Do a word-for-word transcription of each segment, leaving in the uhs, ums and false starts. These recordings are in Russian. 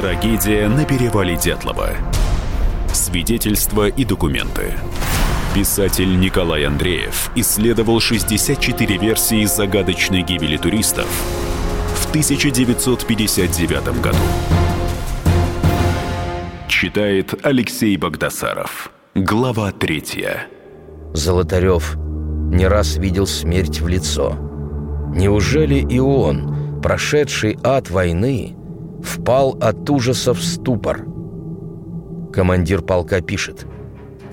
Трагедия на перевале Дятлова. Свидетельства и документы. Писатель Николай Андреев исследовал шестьдесят четыре версии загадочной гибели туристов в тысяча девятьсот пятьдесят девятом году. Читает Алексей Богдасаров. Глава третья. Золотарев не раз видел смерть в лицо. Неужели и он, прошедший ад войны, впал от ужаса в ступор? Командир полка пишет: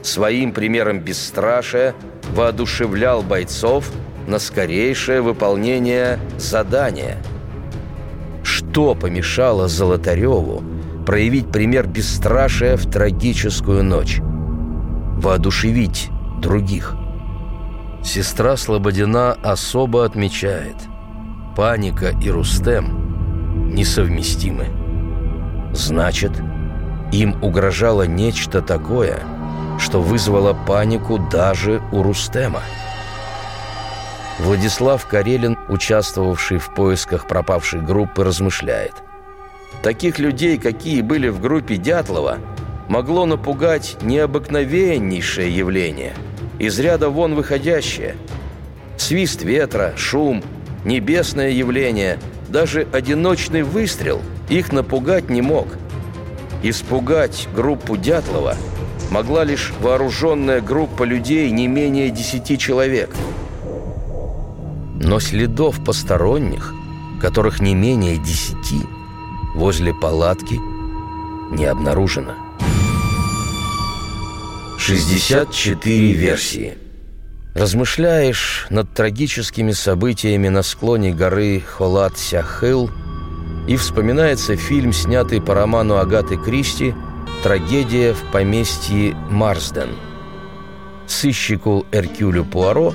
«Своим примером бесстрашия воодушевлял бойцов на скорейшее выполнение задания». Что помешало Золотареву проявить пример бесстрашия в трагическую ночь? Воодушевить других. Сестра Слободина особо отмечает: паника и Рустем несовместимы. Значит, им угрожало нечто такое, что вызвало панику даже у Рустема. Владислав Карелин, участвовавший в поисках пропавшей группы, размышляет: таких людей, какие были в группе Дятлова, могло напугать необыкновеннейшее явление, из ряда вон выходящее. Свист ветра, шум, небесное явление, даже одиночный выстрел их напугать не мог. Испугать группу Дятлова могла лишь вооруженная группа людей не менее десяти человек. Но следов посторонних, которых не менее десяти, возле палатки не обнаружено. шестьдесят четыре версии. Размышляешь над трагическими событиями на склоне горы Холат-Сяхыл, и вспоминается фильм, снятый по роману Агаты Кристи «Трагедия в поместье Марсден». Сыщику Эркюлю Пуаро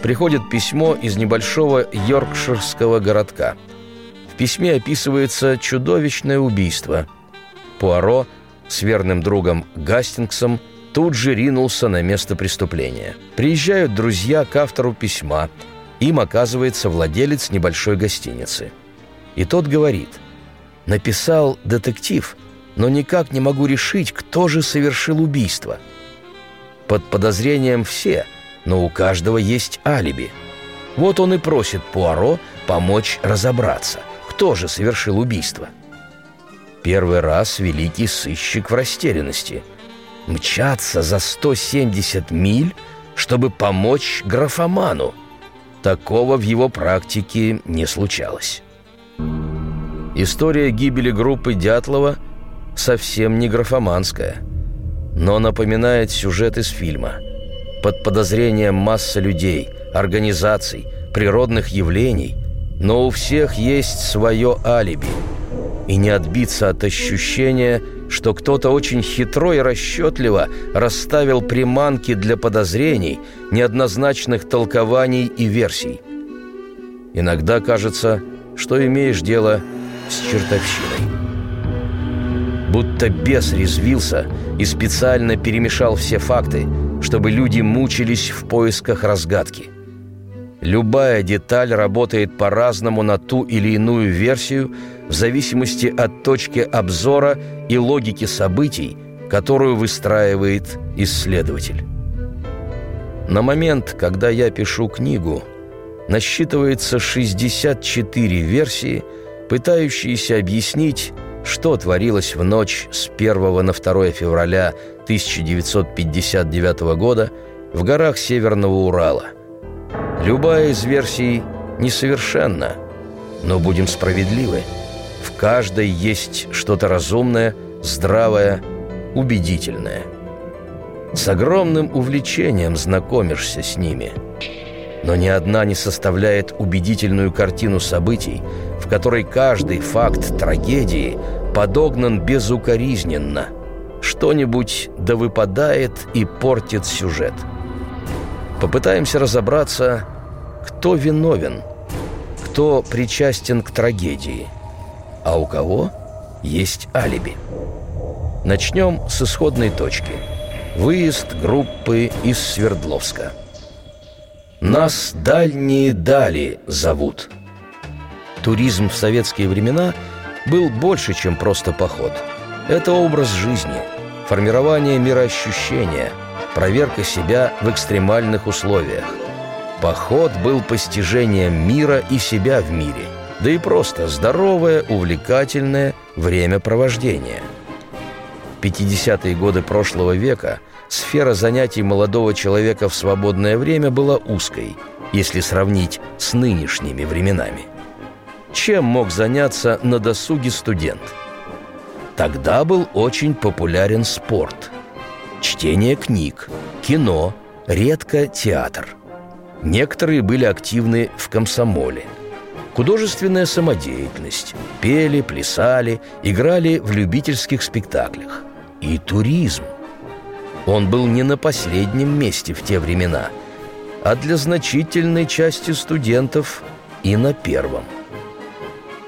приходит письмо из небольшого йоркширского городка. В письме описывается чудовищное убийство. Пуаро с верным другом Гастингсом тут же ринулся на место преступления. Приезжают друзья к автору письма. Им оказывается владелец небольшой гостиницы. И тот говорит: «Написал детектив, но никак не могу решить, кто же совершил убийство». Под подозрением все, но у каждого есть алиби. Вот он и просит Пуаро помочь разобраться, кто же совершил убийство. Первый раз великий сыщик в растерянности. Мчаться за сто семьдесят миль, чтобы помочь графоману. Такого в его практике не случалось. История гибели группы Дятлова совсем не графоманская, но напоминает сюжет из фильма. Под подозрением масса людей, организаций, природных явлений, но у всех есть свое алиби. И не отбиться от ощущения, что кто-то очень хитро и расчетливо расставил приманки для подозрений, неоднозначных толкований и версий. Иногда кажется, что имеешь дело с чертовщиной. Будто бес резвился и специально перемешал все факты, чтобы люди мучились в поисках разгадки. Любая деталь работает по-разному на ту или иную версию в зависимости от точки обзора и логики событий, которую выстраивает исследователь. На момент, когда я пишу книгу, насчитывается шестьдесят четыре версии, пытающиеся объяснить, что творилось в ночь с первого на второе февраля тысяча девятьсот пятьдесят девятого года в горах Северного Урала. Любая из версий несовершенна, но будем справедливы. В каждой есть что-то разумное, здравое, убедительное. С огромным увлечением знакомишься с ними, но ни одна не составляет убедительную картину событий, в которой каждый факт трагедии подогнан безукоризненно. Что-нибудь довыпадает и портит сюжет. Попытаемся разобраться, кто виновен, кто причастен к трагедии, а у кого есть алиби. Начнем с исходной точки. Выезд группы из Свердловска. «Нас дальние дали зовут». Туризм в советские времена был больше, чем просто поход. Это образ жизни, формирование мироощущения, проверка себя в экстремальных условиях. Поход был постижением мира и себя в мире, да и просто здоровое, увлекательное времяпровождение. В пятидесятые годы прошлого века сфера занятий молодого человека в свободное время была узкой, если сравнить с нынешними временами. Чем мог заняться на досуге студент? Тогда был очень популярен спорт, чтение книг, кино, редко театр. Некоторые были активны в комсомоле. Художественная самодеятельность. Пели, плясали, играли в любительских спектаклях. И туризм. Он был не на последнем месте в те времена, а для значительной части студентов и на первом.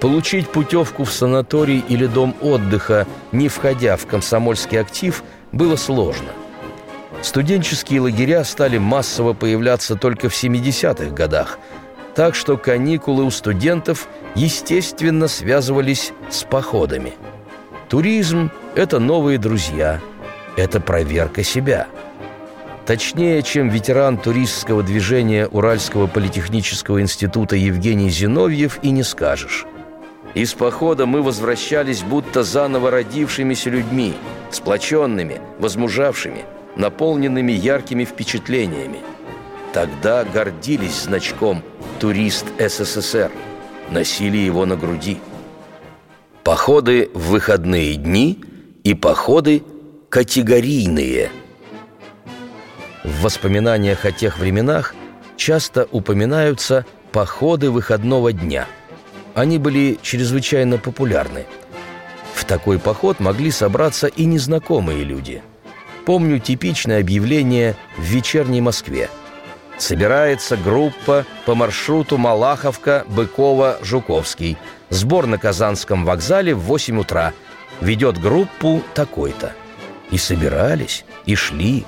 Получить путевку в санаторий или дом отдыха, не входя в комсомольский актив, было сложно. Студенческие лагеря стали массово появляться только в семидесятых годах, так что каникулы у студентов, естественно, связывались с походами. Туризм – это новые друзья, это проверка себя. Точнее, чем ветеран туристского движения Уральского политехнического института Евгений Зиновьев и не скажешь. Из похода мы возвращались будто заново родившимися людьми, сплоченными, возмужавшими, наполненными яркими впечатлениями. Тогда гордились значком «Турист СССР», носили его на груди. Походы в выходные дни и походы категорийные. В воспоминаниях о тех временах часто упоминаются походы выходного дня. Они были чрезвычайно популярны. В такой поход могли собраться и незнакомые люди. Помню типичное объявление в «Вечерней Москве». Собирается группа по маршруту Малаховка-Быкова-Жуковский. Сбор на Казанском вокзале в восемь утра. Ведет группу такой-то. И собирались, и шли.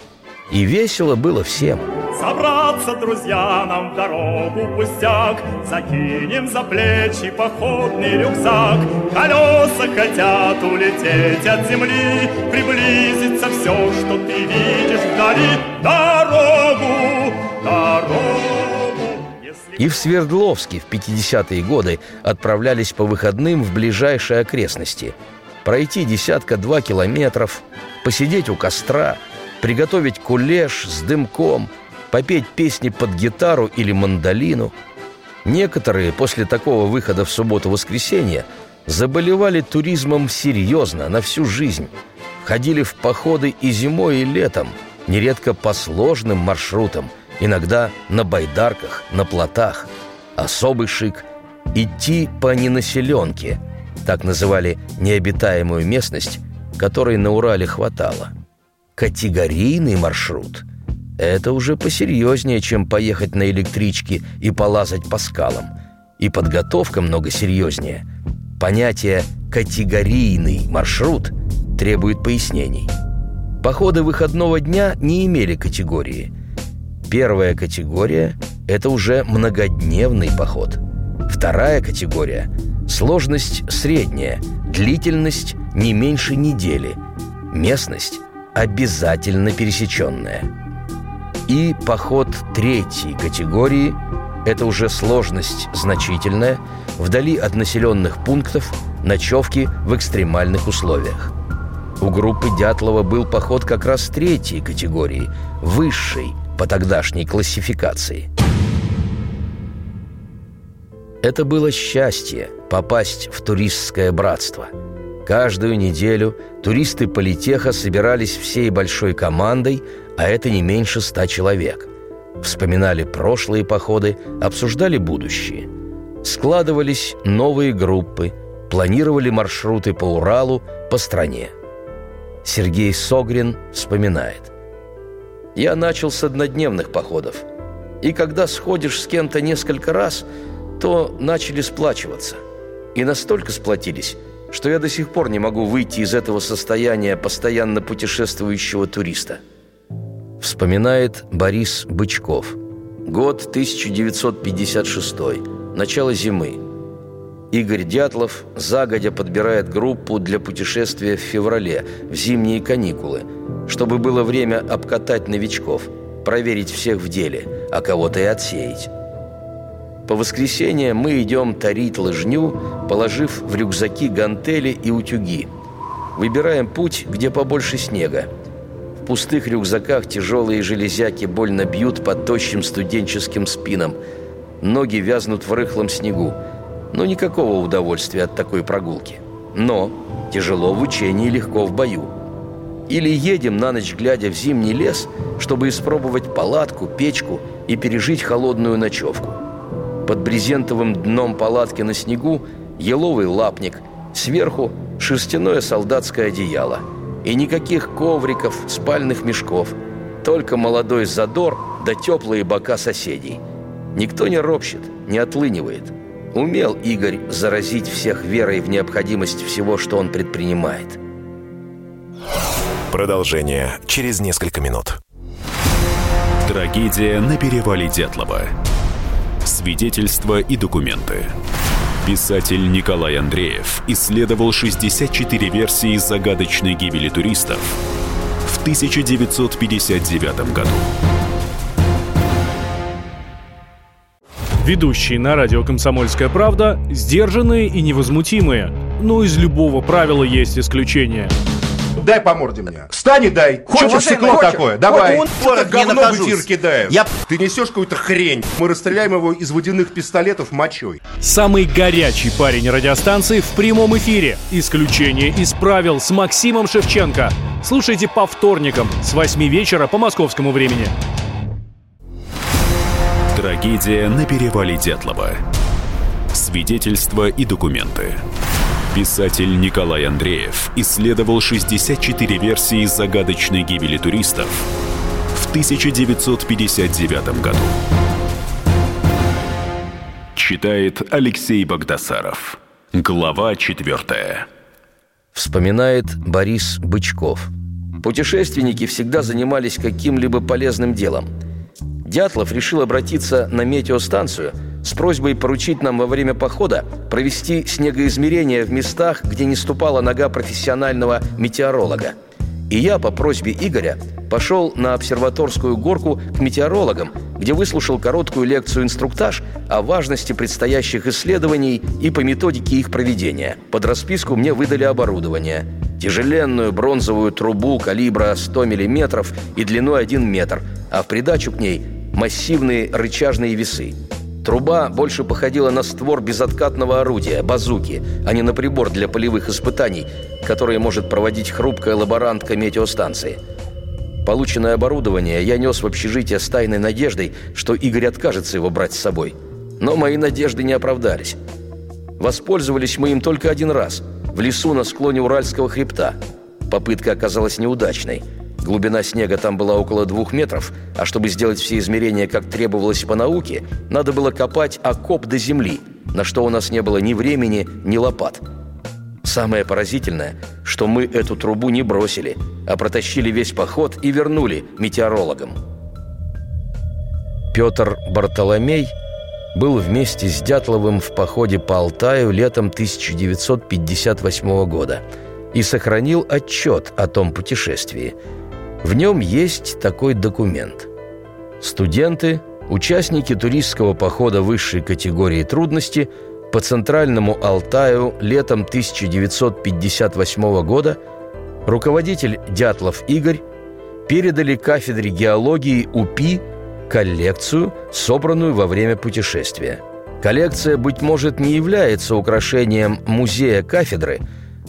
И весело было всем. Собраться, друзья, нам в дорогу пустяк. Закинем за плечи походный рюкзак. Колеса хотят улететь от земли. Приблизится все, что ты видишь вдали. Дорогу, дорогу. Если... И в Свердловске в пятидесятые годы отправлялись по выходным в ближайшие окрестности. Пройти десятка-два километров, посидеть у костра, приготовить кулеш с дымком, попеть песни под гитару или мандолину. Некоторые после такого выхода в субботу-воскресенье заболевали туризмом серьезно, на всю жизнь. Ходили в походы и зимой, и летом, нередко по сложным маршрутам, иногда на байдарках, на плотах. Особый шик – идти по ненаселенке, так называли необитаемую местность, которой на Урале хватало. Категорийный маршрут – это уже посерьезнее, чем поехать на электричке и полазать по скалам. И подготовка много серьезнее. Понятие «категорийный маршрут» требует пояснений. Походы выходного дня не имели категории. Первая категория – это уже многодневный поход. Вторая категория – сложность средняя, длительность не меньше недели, местность – обязательно пересеченная. И поход третьей категории – это уже сложность значительная, вдали от населенных пунктов, ночевки в экстремальных условиях. У группы Дятлова был поход как раз третьей категории, высшей по тогдашней классификации. Это было счастье – попасть в туристское братство. Каждую неделю туристы политеха собирались всей большой командой, а это не меньше ста человек. Вспоминали прошлые походы, обсуждали будущее. Складывались новые группы, планировали маршруты по Уралу, по стране. Сергей Согрин вспоминает. «Я начал с однодневных походов. И когда сходишь с кем-то несколько раз, то начали сплачиваться. И настолько сплотились, что я до сих пор не могу выйти из этого состояния постоянно путешествующего туриста», вспоминает Борис Бычков. Год тысяча девятьсот пятьдесят шестой, начало зимы. Игорь Дятлов загодя подбирает группу для путешествия в феврале, в зимние каникулы, чтобы было время обкатать новичков, проверить всех в деле, а кого-то и отсеять. По воскресенье мы идем тарить лыжню, положив в рюкзаки гантели и утюги. Выбираем путь, где побольше снега. В пустых рюкзаках тяжелые железяки больно бьют по тощим студенческим спинам. Ноги вязнут в рыхлом снегу. Но никакого удовольствия от такой прогулки. Но тяжело в учении, легко в бою. Или едем на ночь, глядя в зимний лес, чтобы испробовать палатку, печку и пережить холодную ночевку. Под брезентовым дном палатки на снегу еловый лапник, сверху шерстяное солдатское одеяло. И никаких ковриков, спальных мешков. Только молодой задор да теплые бока соседей. Никто не ропщет, не отлынивает. Умел Игорь заразить всех верой в необходимость всего, что он предпринимает. Продолжение через несколько минут. Трагедия на перевале Дятлова. Свидетельства и документы. Писатель Николай Андреев исследовал шестьдесят четыре версии загадочной гибели туристов в тысяча девятьсот пятьдесят девятом году. Ведущие на радио «Комсомольская правда» сдержанные и невозмутимые. Но из любого правила есть исключение. Дай по морде мне. Встань и дай. Хочешь стекло такое? Давай. Вот он говно в эфир кидает. Я... Ты несешь какую-то хрень. Мы расстреляем его из водяных пистолетов мочой. Самый горячий парень радиостанции в прямом эфире. Исключение из правил с Максимом Шевченко. Слушайте по вторникам с восьми вечера по московскому времени. Трагедия на перевале Дятлова. Свидетельства и документы. Писатель Николай Андреев исследовал шестьдесят четыре версии загадочной гибели туристов в тысяча девятьсот пятьдесят девятом году. Читает Алексей Богдасаров. Глава четвертая. Вспоминает Борис Бычков. Путешественники всегда занимались каким-либо полезным делом. Дятлов решил обратиться на метеостанцию с просьбой поручить нам во время похода провести снегоизмерение в местах, где не ступала нога профессионального метеоролога. И я по просьбе Игоря пошел на обсерваторскую горку к метеорологам, где выслушал короткую лекцию-инструктаж о важности предстоящих исследований и по методике их проведения. Под расписку мне выдали оборудование. Тяжеленную бронзовую трубу калибра сто миллиметров и длиной один метр, а в придачу к ней массивные рычажные весы. Труба больше походила на створ безоткатного орудия, базуки, а не на прибор для полевых испытаний, которые может проводить хрупкая лаборантка метеостанции. Полученное оборудование я нес в общежитие с тайной надеждой, что Игорь откажется его брать с собой. Но мои надежды не оправдались. Воспользовались мы им только один раз, в лесу на склоне Уральского хребта. Попытка оказалась неудачной. Глубина снега там была около двух метров, а чтобы сделать все измерения, как требовалось по науке, надо было копать окоп до земли, на что у нас не было ни времени, ни лопат. Самое поразительное, что мы эту трубу не бросили, а протащили весь поход и вернули метеорологам. Пётр Бартоломей был вместе с Дятловым в походе по Алтаю летом тысяча девятьсот пятьдесят восьмого года и сохранил отчет о том путешествии. В нем есть такой документ. Студенты, участники туристского похода высшей категории трудности по Центральному Алтаю летом тысяча девятьсот пятьдесят восьмого года, руководитель Дятлов Игорь, передали кафедре геологии УПИ коллекцию, собранную во время путешествия. Коллекция, быть может, не является украшением музея кафедры,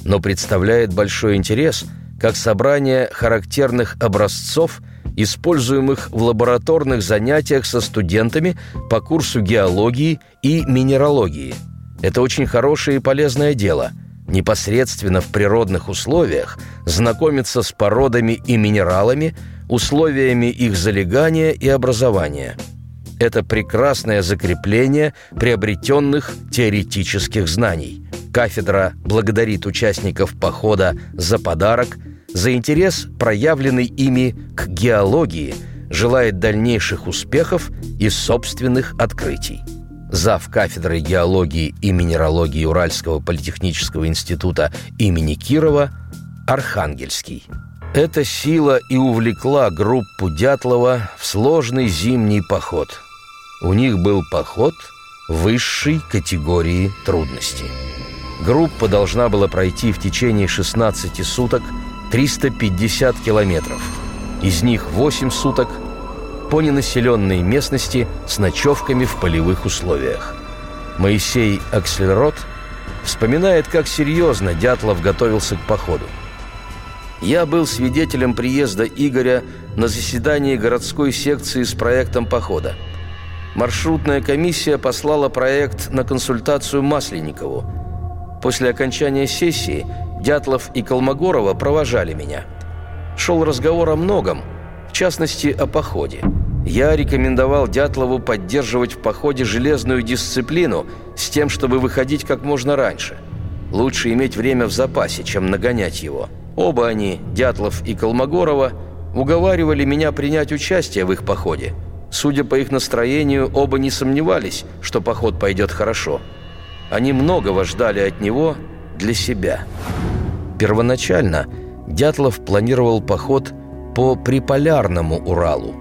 но представляет большой интерес – как собрание характерных образцов, используемых в лабораторных занятиях со студентами по курсу геологии и минералогии. Это очень хорошее и полезное дело – непосредственно в природных условиях знакомиться с породами и минералами, условиями их залегания и образования. Это прекрасное закрепление приобретенных теоретических знаний. Кафедра благодарит участников похода за подарок, за интерес, проявленный ими к геологии, желает дальнейших успехов и собственных открытий. зав. Кафедрой геологии и минералогии Уральского политехнического института имени Кирова Архангельский. Эта сила и увлекла группу Дятлова в сложный зимний поход. У них был поход высшей категории трудностей. Группа должна была пройти в течение шестнадцати суток триста пятьдесят километров. Из них восемь суток по ненаселенной местности с ночевками в полевых условиях. Моисей Аксельрот вспоминает, как серьезно Дятлов готовился к походу. «Я был свидетелем приезда Игоря на заседании городской секции с проектом похода. Маршрутная комиссия послала проект на консультацию Масленникову. После окончания сессии Дятлов и Колмогорова провожали меня. Шел разговор о многом, в частности, о походе. Я рекомендовал Дятлову поддерживать в походе железную дисциплину с тем, чтобы выходить как можно раньше. Лучше иметь время в запасе, чем нагонять его. Оба они, Дятлов и Колмогорова, уговаривали меня принять участие в их походе. Судя по их настроению, оба не сомневались, что поход пойдет хорошо. Они многого ждали от него для себя». Первоначально Дятлов планировал поход по Приполярному Уралу,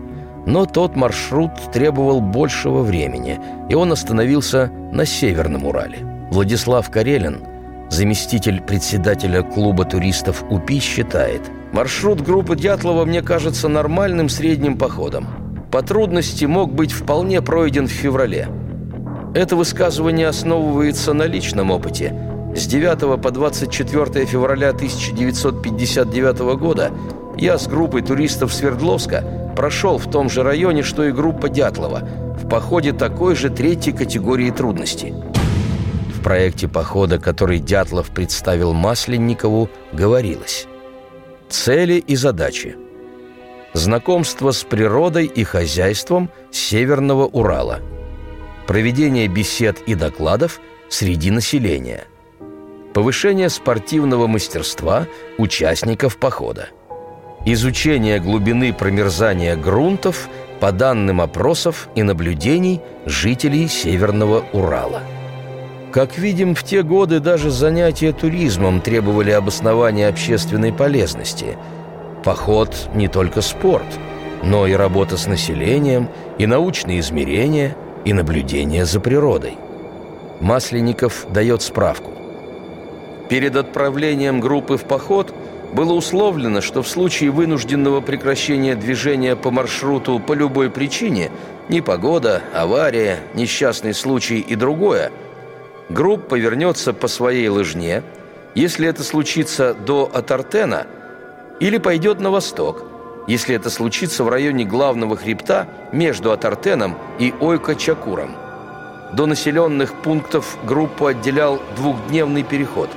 но тот маршрут требовал большего времени, и он остановился на Северном Урале. Владислав Карелин, заместитель председателя клуба туристов УПИ, считает: «Маршрут группы Дятлова мне кажется нормальным средним походом. По трудности мог быть вполне пройден в феврале. Это высказывание основывается на личном опыте. С девятого по двадцать четвёртое февраля тысяча девятьсот пятьдесят девятого года я с группой туристов Свердловска прошел в том же районе, что и группа Дятлова, в походе такой же третьей категории трудности». В проекте похода, который Дятлов представил Масленникову, говорилось: «Цели и задачи. Знакомство с природой и хозяйством Северного Урала. Проведение бесед и докладов среди населения. Повышение спортивного мастерства участников похода. Изучение глубины промерзания грунтов по данным опросов и наблюдений жителей Северного Урала». Как видим, в те годы даже занятия туризмом требовали обоснования общественной полезности. Поход – не только спорт, но и работа с населением, и научные измерения, и наблюдение за природой. Масленников дает справку. Перед отправлением группы в поход было условлено, что в случае вынужденного прекращения движения по маршруту по любой причине – непогода, авария, несчастный случай и другое – группа вернется по своей лыжне, если это случится до Атартена, или пойдет на восток, если это случится в районе главного хребта между Атартеном и Ойко-Чакуром. До населенных пунктов группу отделял двухдневный переход.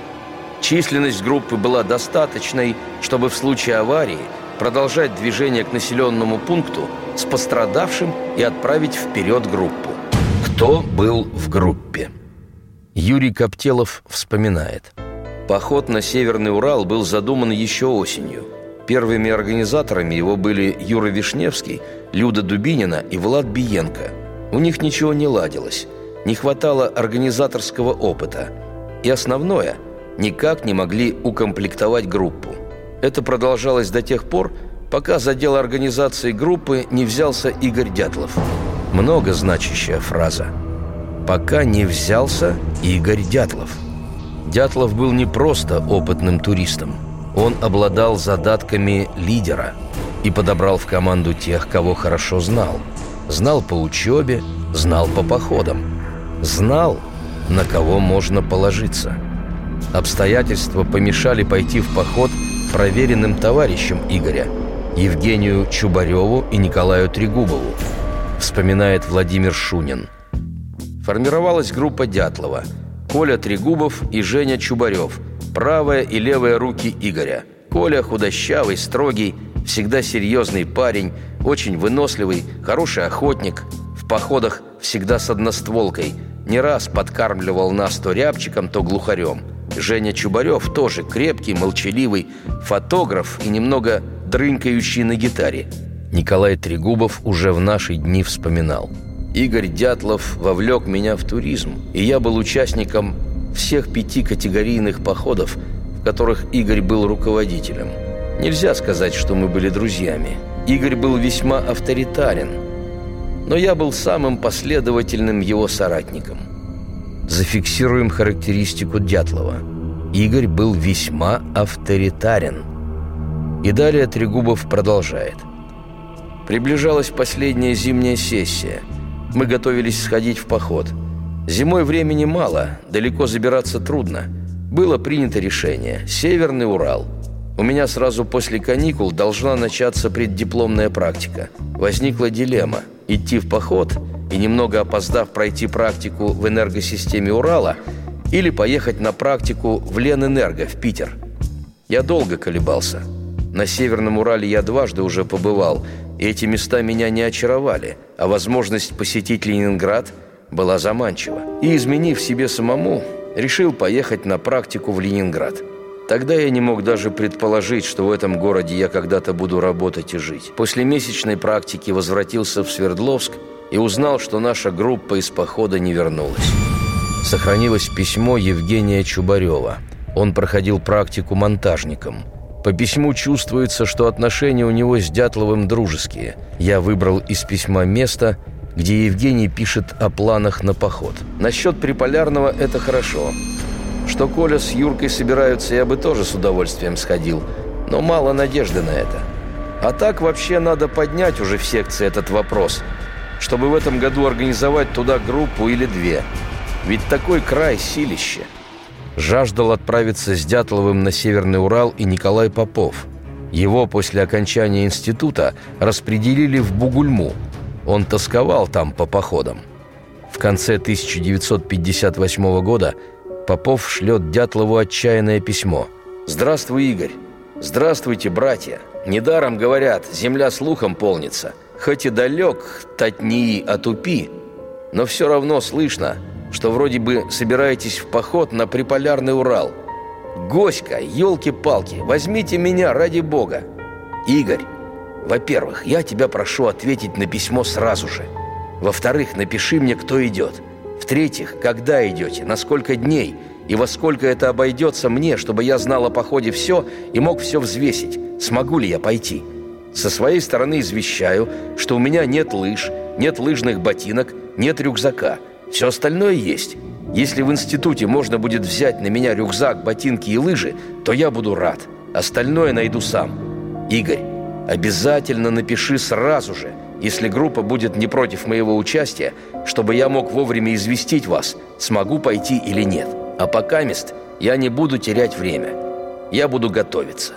Численность группы была достаточной, чтобы в случае аварии продолжать движение к населенному пункту с пострадавшим и отправить вперед группу. Кто был в группе? Юрий Коптелов вспоминает: «Поход на Северный Урал был задуман еще осенью. Первыми организаторами его были Юра Вишневский, Люда Дубинина и Влад Биенко. У них ничего не ладилось, не хватало организаторского опыта. И основное, никак не могли укомплектовать группу. Это продолжалось до тех пор, пока за дело организации группы не взялся Игорь Дятлов». Многозначащая фраза. «Пока не взялся Игорь Дятлов». Дятлов был не просто опытным туристом. Он обладал задатками лидера и подобрал в команду тех, кого хорошо знал. Знал по учебе, знал по походам. Знал, на кого можно положиться. Обстоятельства помешали пойти в поход проверенным товарищам Игоря, Евгению Чубареву и Николаю Трегубову, вспоминает Владимир Шунин. Формировалась группа Дятлова: Коля Трегубов и Женя Чубарев, правая и левая руки Игоря. Коля худощавый, строгий, всегда серьезный парень, очень выносливый, хороший охотник, в походах всегда с одностволкой, не раз подкармливал нас то рябчиком, то глухарем. Женя Чубарев тоже крепкий, молчаливый, фотограф и немного дрынькающий на гитаре. Николай Трегубов уже в наши дни вспоминал: Игорь Дятлов вовлек меня в туризм, и я был участником всех пяти категорийных походов, в которых Игорь был руководителем. Нельзя сказать, что мы были друзьями. Игорь был весьма авторитарен, но я был самым последовательным его соратником. Зафиксируем характеристику Дятлова. Игорь был весьма авторитарен. И далее Трегубов продолжает. Приближалась последняя зимняя сессия. Мы готовились сходить в поход. Зимой времени мало, далеко забираться трудно. Было принято решение. Северный Урал. У меня сразу после каникул должна начаться преддипломная практика. Возникла дилемма – идти в поход и, немного опоздав, пройти практику в энергосистеме Урала или поехать на практику в Ленэнерго, в Питер. Я долго колебался. На Северном Урале я дважды уже побывал, и эти места меня не очаровали, а возможность посетить Ленинград была заманчива. И, изменив себе самому, решил поехать на практику в Ленинград. Тогда я не мог даже предположить, что в этом городе я когда-то буду работать и жить. После месячной практики возвратился в Свердловск и узнал, что наша группа из похода не вернулась. Сохранилось письмо Евгения Чубарева. Он проходил практику монтажником. По письму чувствуется, что отношения у него с Дятловым дружеские. Я выбрал из письма место, где Евгений пишет о планах на поход. Насчет Приполярного это хорошо. Что Коля с Юркой собираются, я бы тоже с удовольствием сходил, но мало надежды на это. А так вообще надо поднять уже в секции этот вопрос, чтобы в этом году организовать туда группу или две. Ведь такой край – силище. Жаждал отправиться с Дятловым на Северный Урал и Николай Попов. Его после окончания института распределили в Бугульму. Он тосковал там по походам. В конце тысяча девятьсот пятьдесят восьмого года Попов шлет Дятлову отчаянное письмо. «Здравствуй, Игорь! Здравствуйте, братья! Недаром, говорят, земля слухом полнится. Хоть и далек Татнии от Упи, но все равно слышно, что вроде бы собираетесь в поход на Приполярный Урал. Госька, елки-палки, возьмите меня ради бога! Игорь, во-первых, я тебя прошу ответить на письмо сразу же. Во-вторых, напиши мне, кто идет. В-третьих, когда идете, на сколько дней и во сколько это обойдется мне, чтобы я знал о походе все и мог все взвесить, смогу ли я пойти. Со своей стороны извещаю, что у меня нет лыж, нет лыжных ботинок, нет рюкзака. Все остальное есть. Если в институте можно будет взять на меня рюкзак, ботинки и лыжи, то я буду рад. Остальное найду сам. Игорь, обязательно напиши сразу же, если группа будет не против моего участия, чтобы я мог вовремя известить вас, смогу пойти или нет. А покамест я не буду терять время. Я буду готовиться».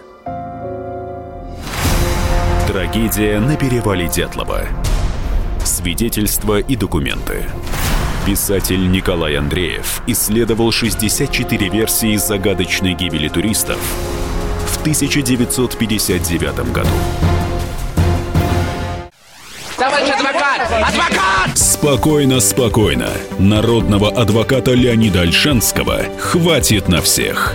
Трагедия на перевале Дятлова. Свидетельства и документы. Писатель Николай Андреев исследовал шестьдесят четыре версии загадочной гибели туристов в тысяча девятьсот пятьдесят девятом году. Товарищ адвокат! Адвокат! Спокойно, спокойно. Народного адвоката Леонида Ольшанского хватит на всех.